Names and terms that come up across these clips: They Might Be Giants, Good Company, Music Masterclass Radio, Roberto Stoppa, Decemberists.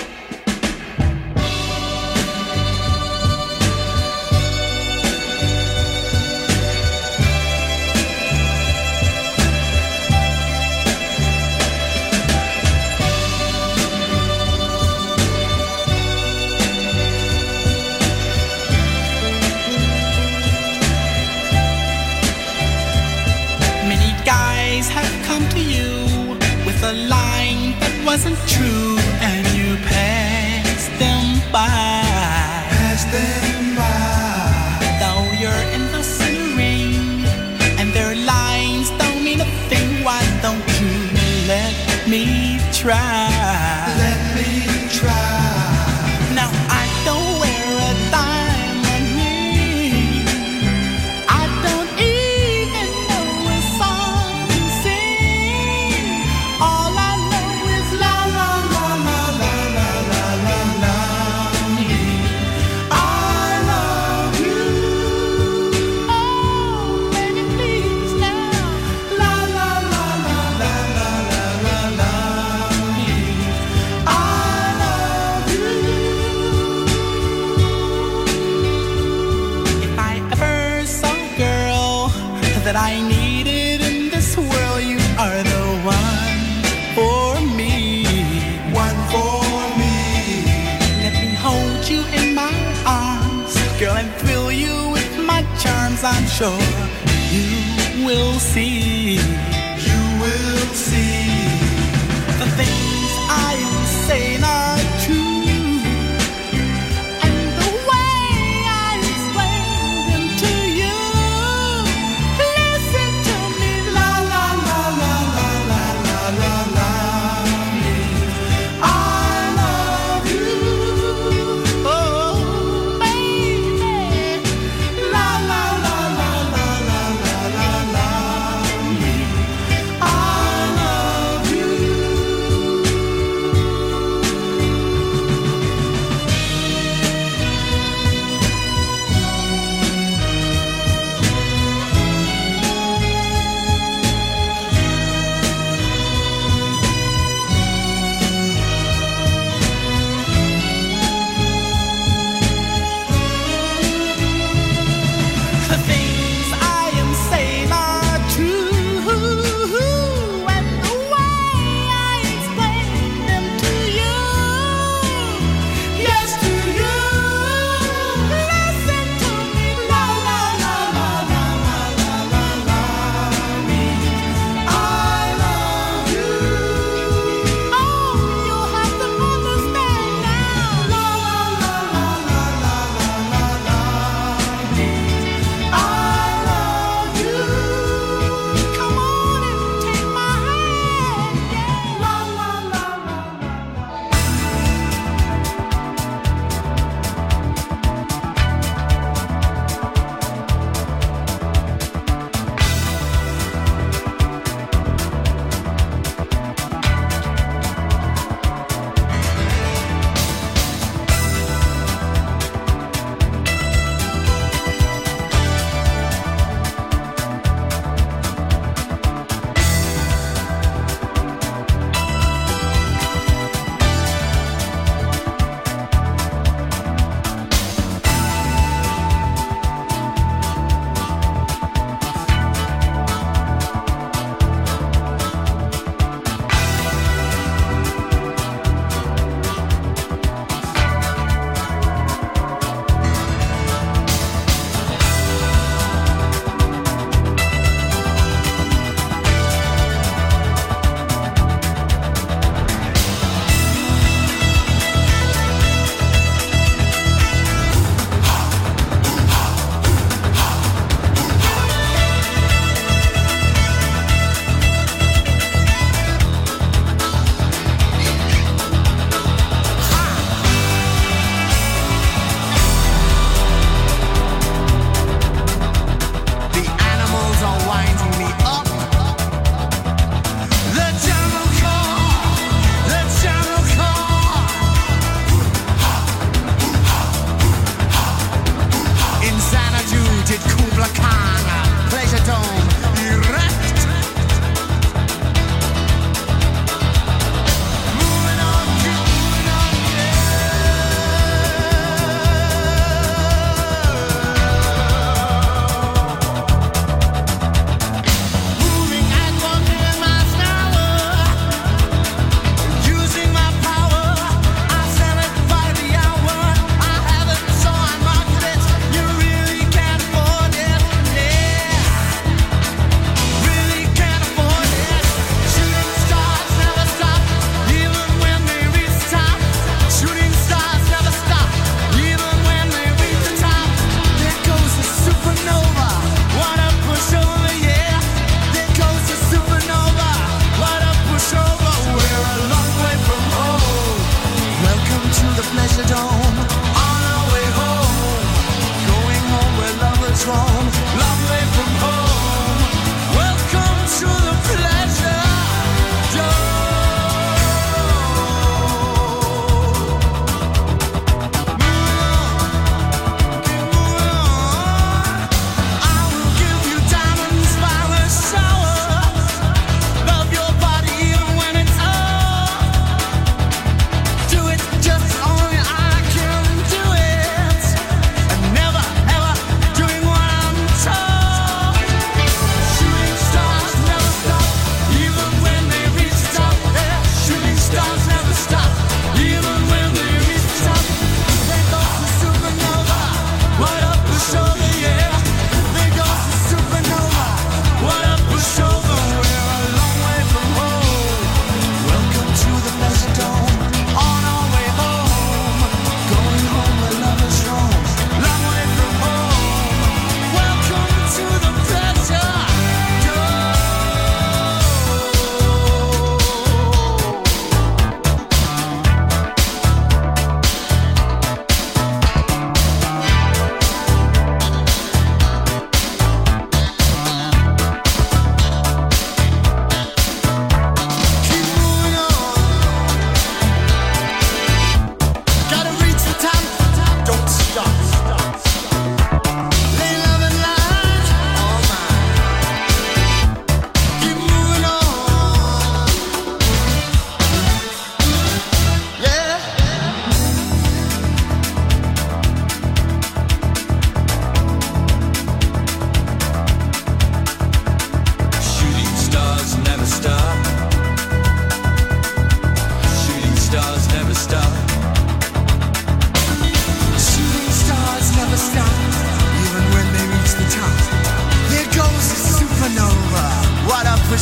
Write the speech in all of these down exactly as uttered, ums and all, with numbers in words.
Wasn't true, and you passed them by. Passed them by. Though you're innocent ring, and their lines don't mean a thing. Why don't you let me try? Let me try. Now I don't wear a diamond ring. I don't even know a song to sing. All I that I needed in this world, you are the one for me, one for me. Let me hold you in my arms, girl, and thrill you with my charms. I'm sure you will see, you will see. The things I am saying are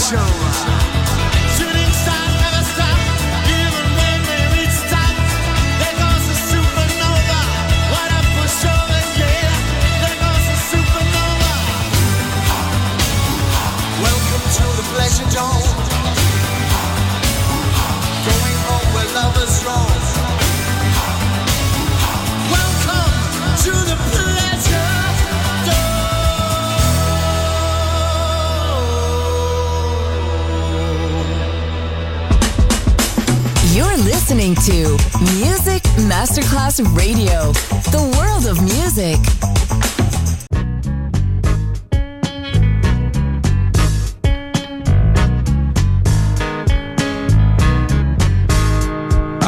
show. Listening to Music Masterclass Radio, the world of music.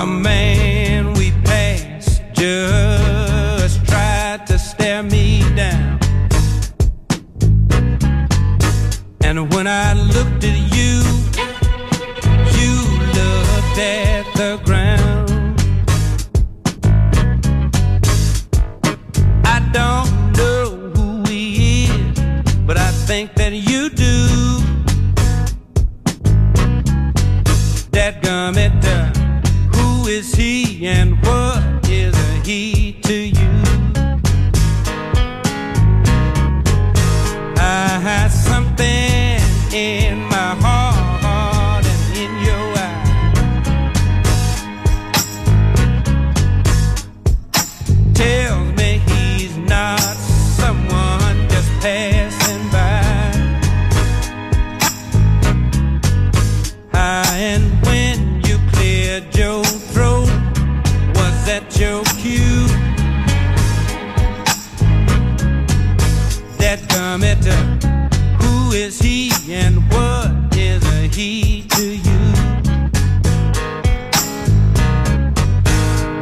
A man we passed just tried to stare me down, and when I looked at you, you looked at the ground. I don't know who he is, but I think that you do. Dadgummit, who is he and what is a he to you? I had something in my heart and in your eyes. Tells me he's not someone just passing by. Ah, and when you cleared your throat, was that your cue? That comment, who is he and what is a he to you?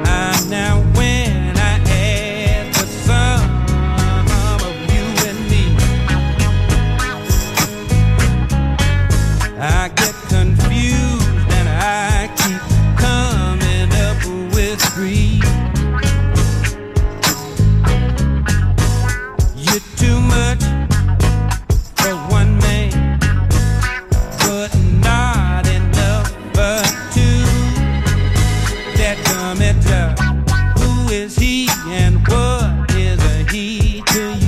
Ah, now when I add the sum of you and me, I get confused and I keep coming up with three. You're too much for one man, but not enough for two. That comment, who is he and what is a he to you?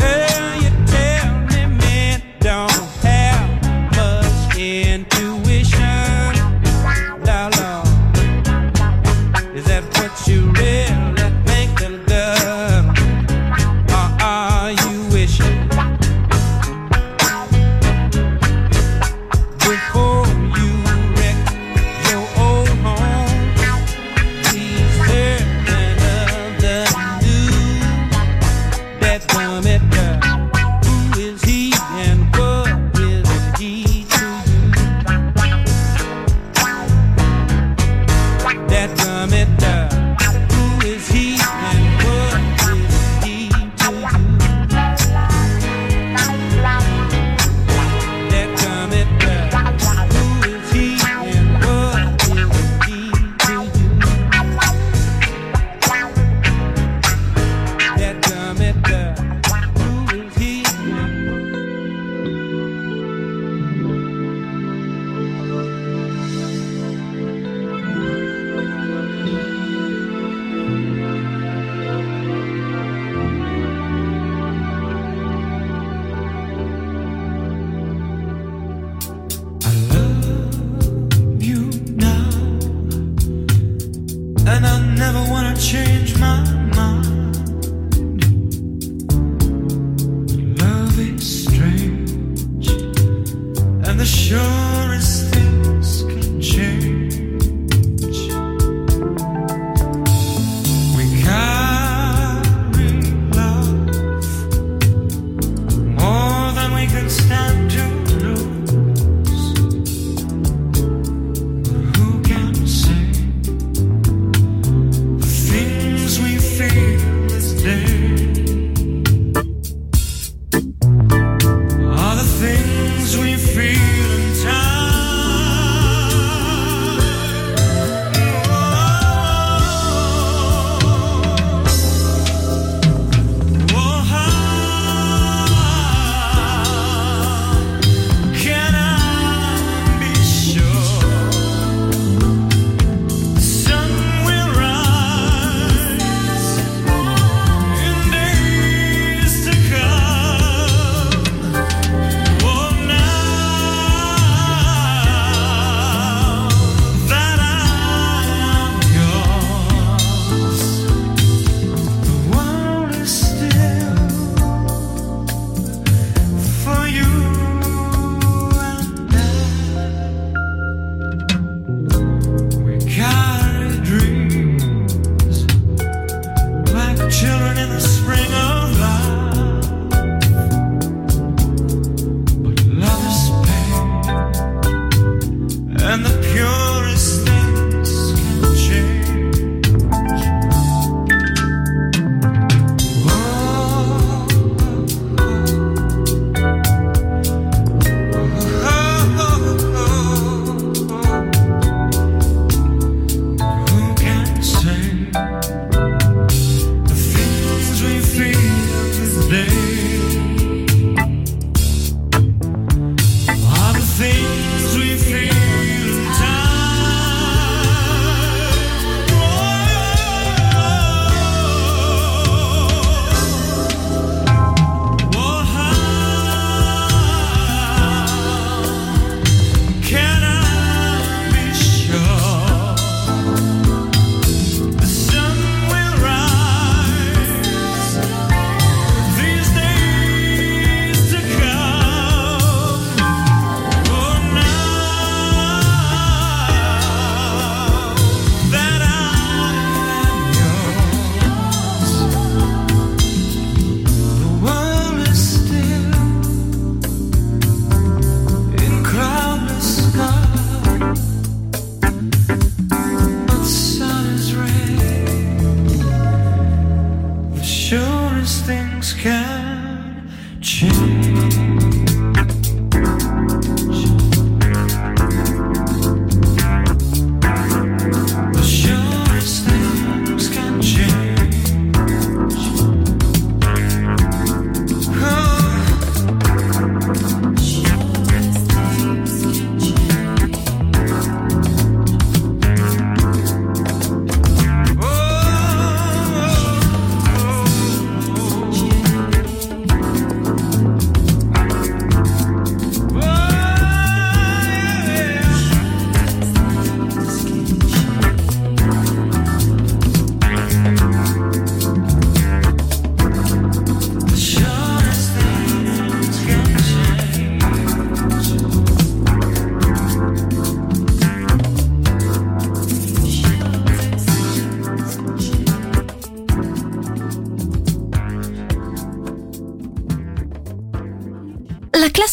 Girl, you tell me men don't have much intuition. La la, is that what you really think, little girl? Or are you wishing before you wreck your old home, deserving of the new? That woman, girl, who is he and what is he to you? That woman, girl, who is he and what is he to you? That woman, girl, who is he and what is he to you? That woman, girl, who is he and what? I love you now, and I never wanna change my mind. Love is strange, and the surest things can change. We carry love more than we can stand to lose. Who can say the things we feel this day are the things we feel in time?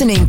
listening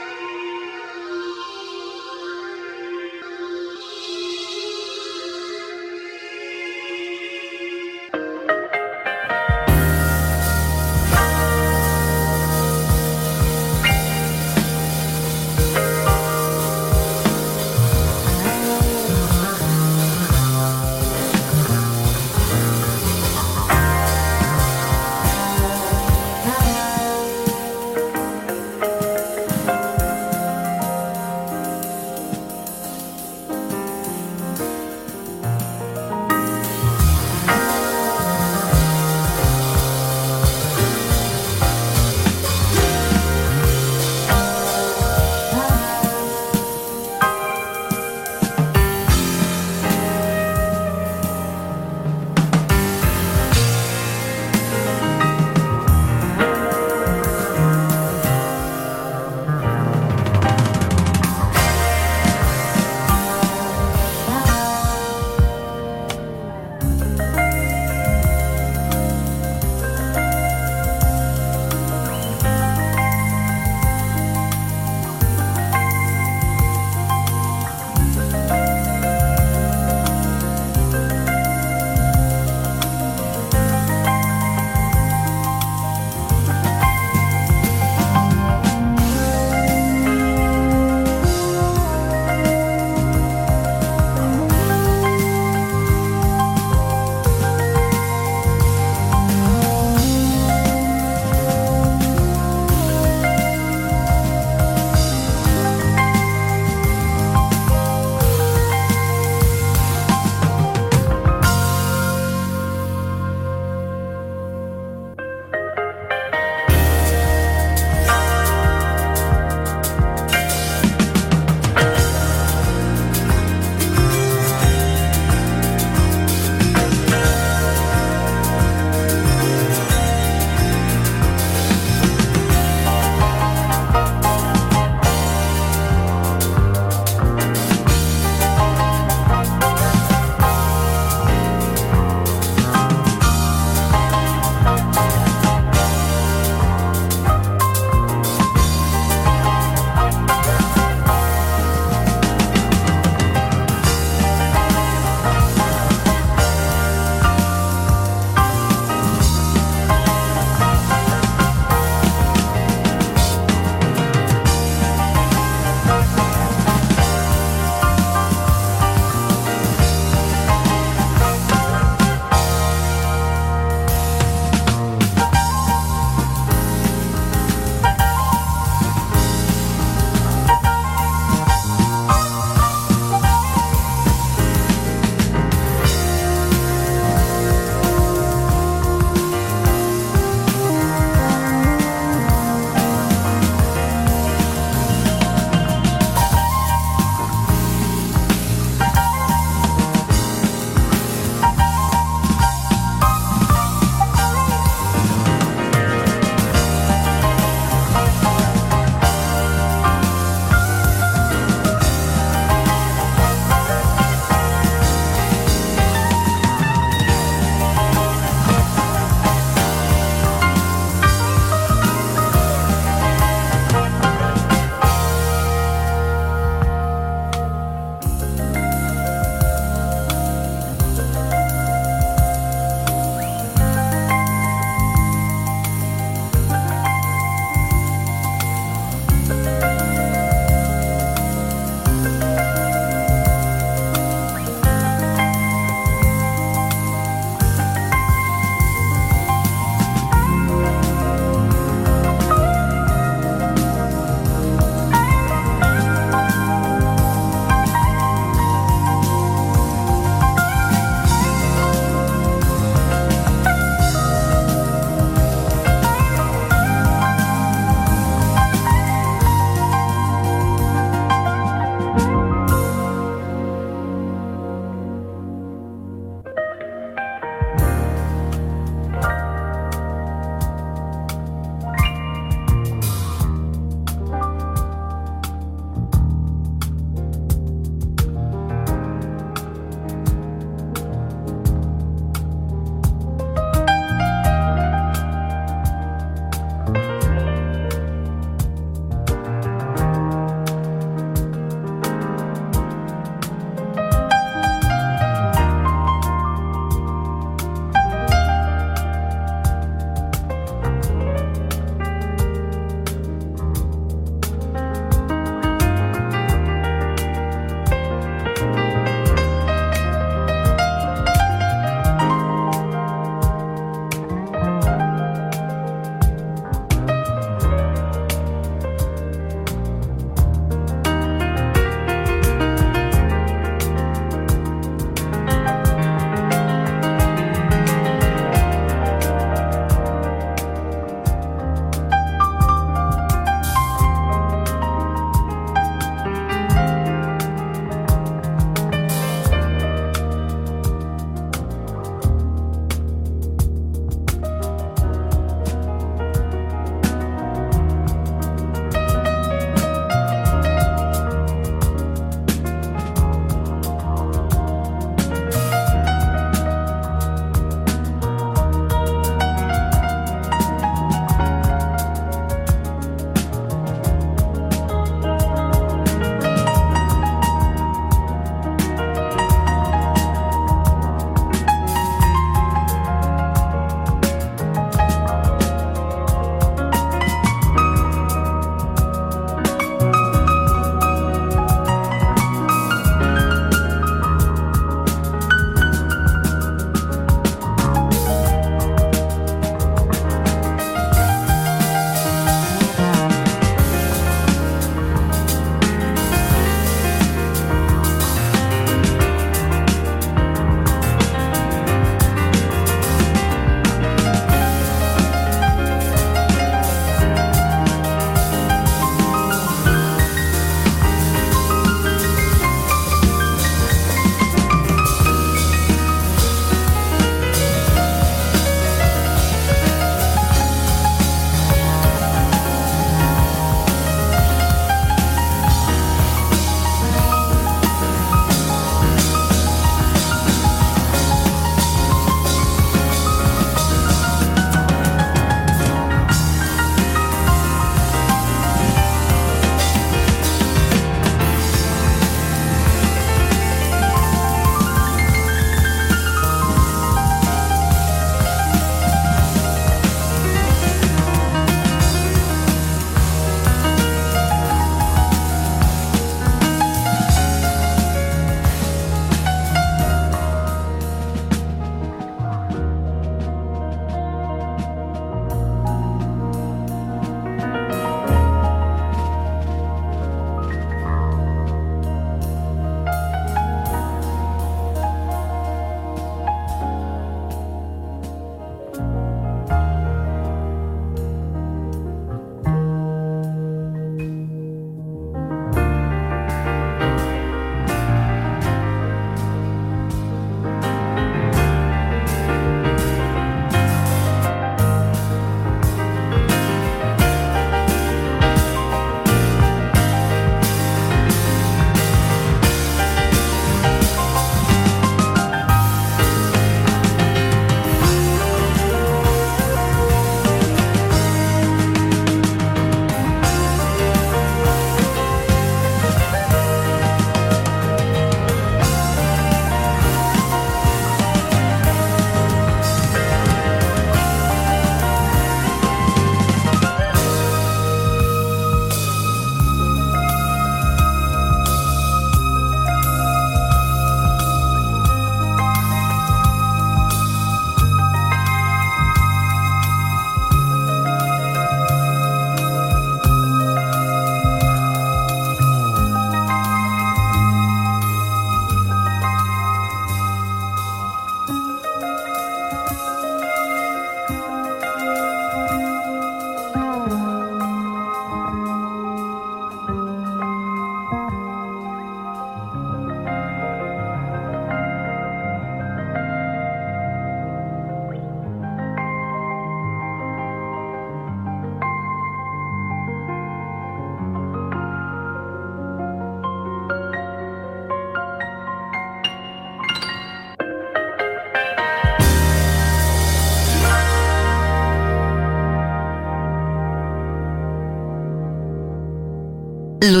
Lo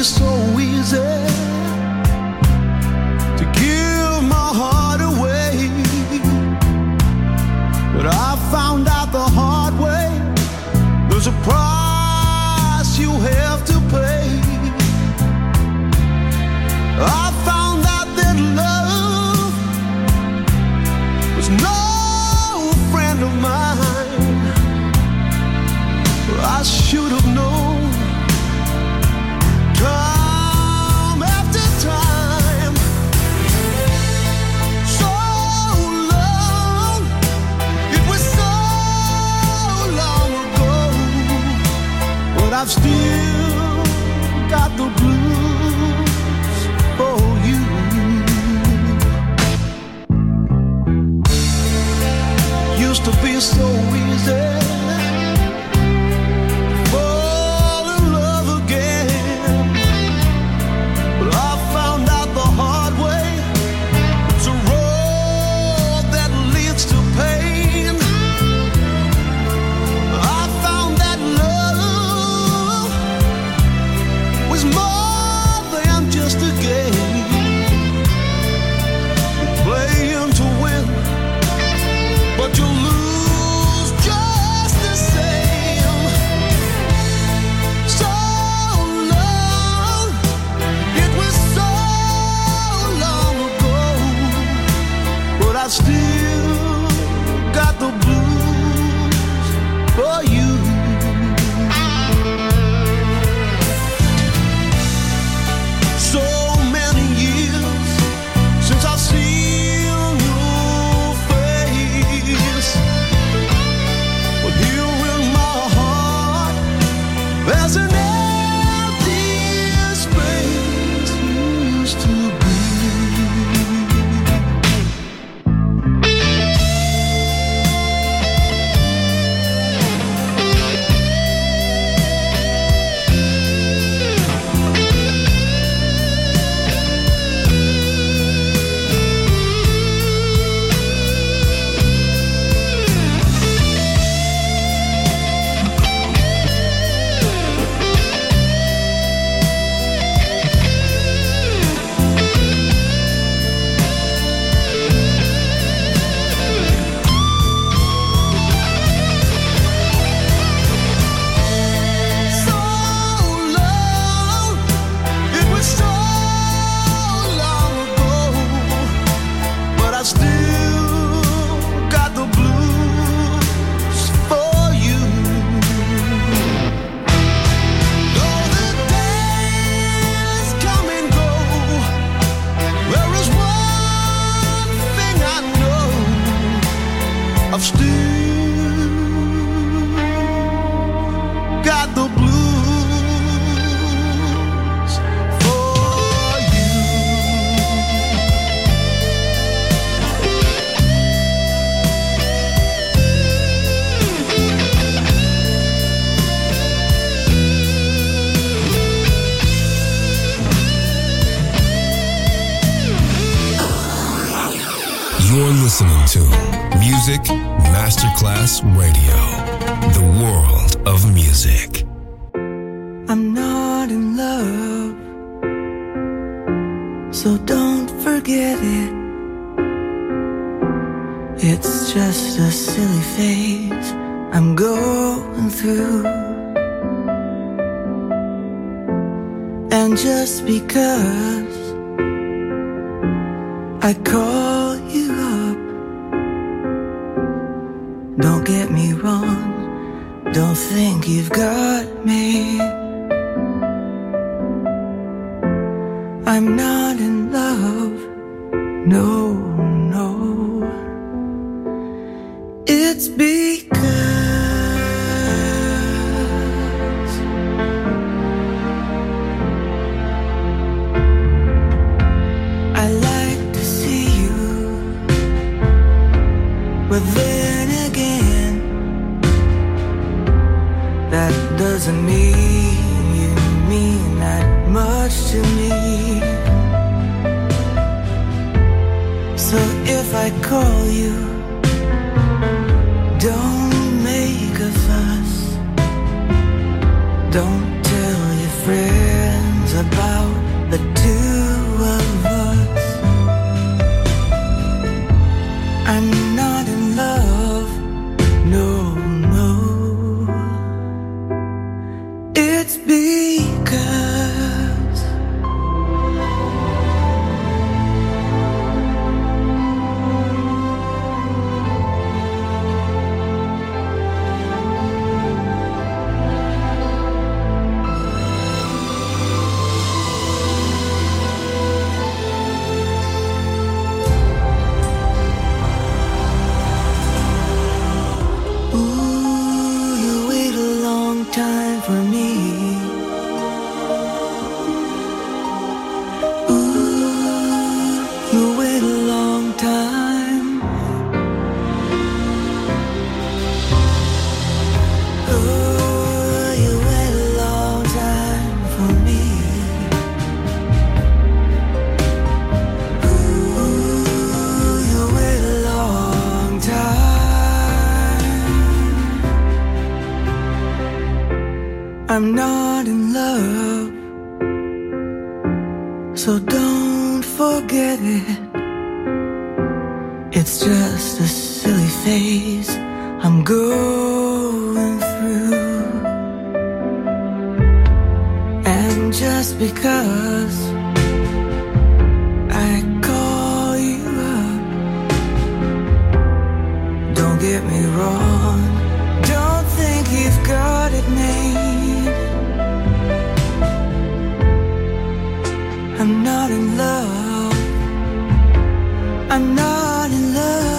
be so easy to give my heart away, but I found out the hard way, there's a price you have to pay. I found out that love was no friend of mine, I should have known. I've still got the blues for you. Used to be so easy to fall in love again, but I found out the hard way, it's a road that leads to pain. I found that more than just a game, you're playing to win, but you lose just the same. So long, it was so long ago, but I still got the blues for you. There's an empty space used to be. Music Masterclass Radio, the world of music. I'm not in love, so don't forget it. It's just a silly phase I'm going through. And just because I call you up, don't get me wrong, don't think you've got me. I'm not in love, no, no. It's because I like to see you within. That doesn't mean you mean that much to me. So if I call you, don't make a fuss. Don't tell your friends about the two of us. I'm not in love, no, no. It's because I'm not in love, so don't forget it. It's just a silly phase I'm going through. And just because I call you up, don't get me wrong, don't think you've got it made. I'm not in love, I'm not in love.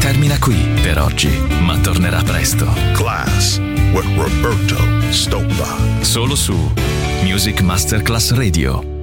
Termina qui per oggi, ma tornerà presto. Class with Roberto Stoppa. Solo su Music Masterclass Radio.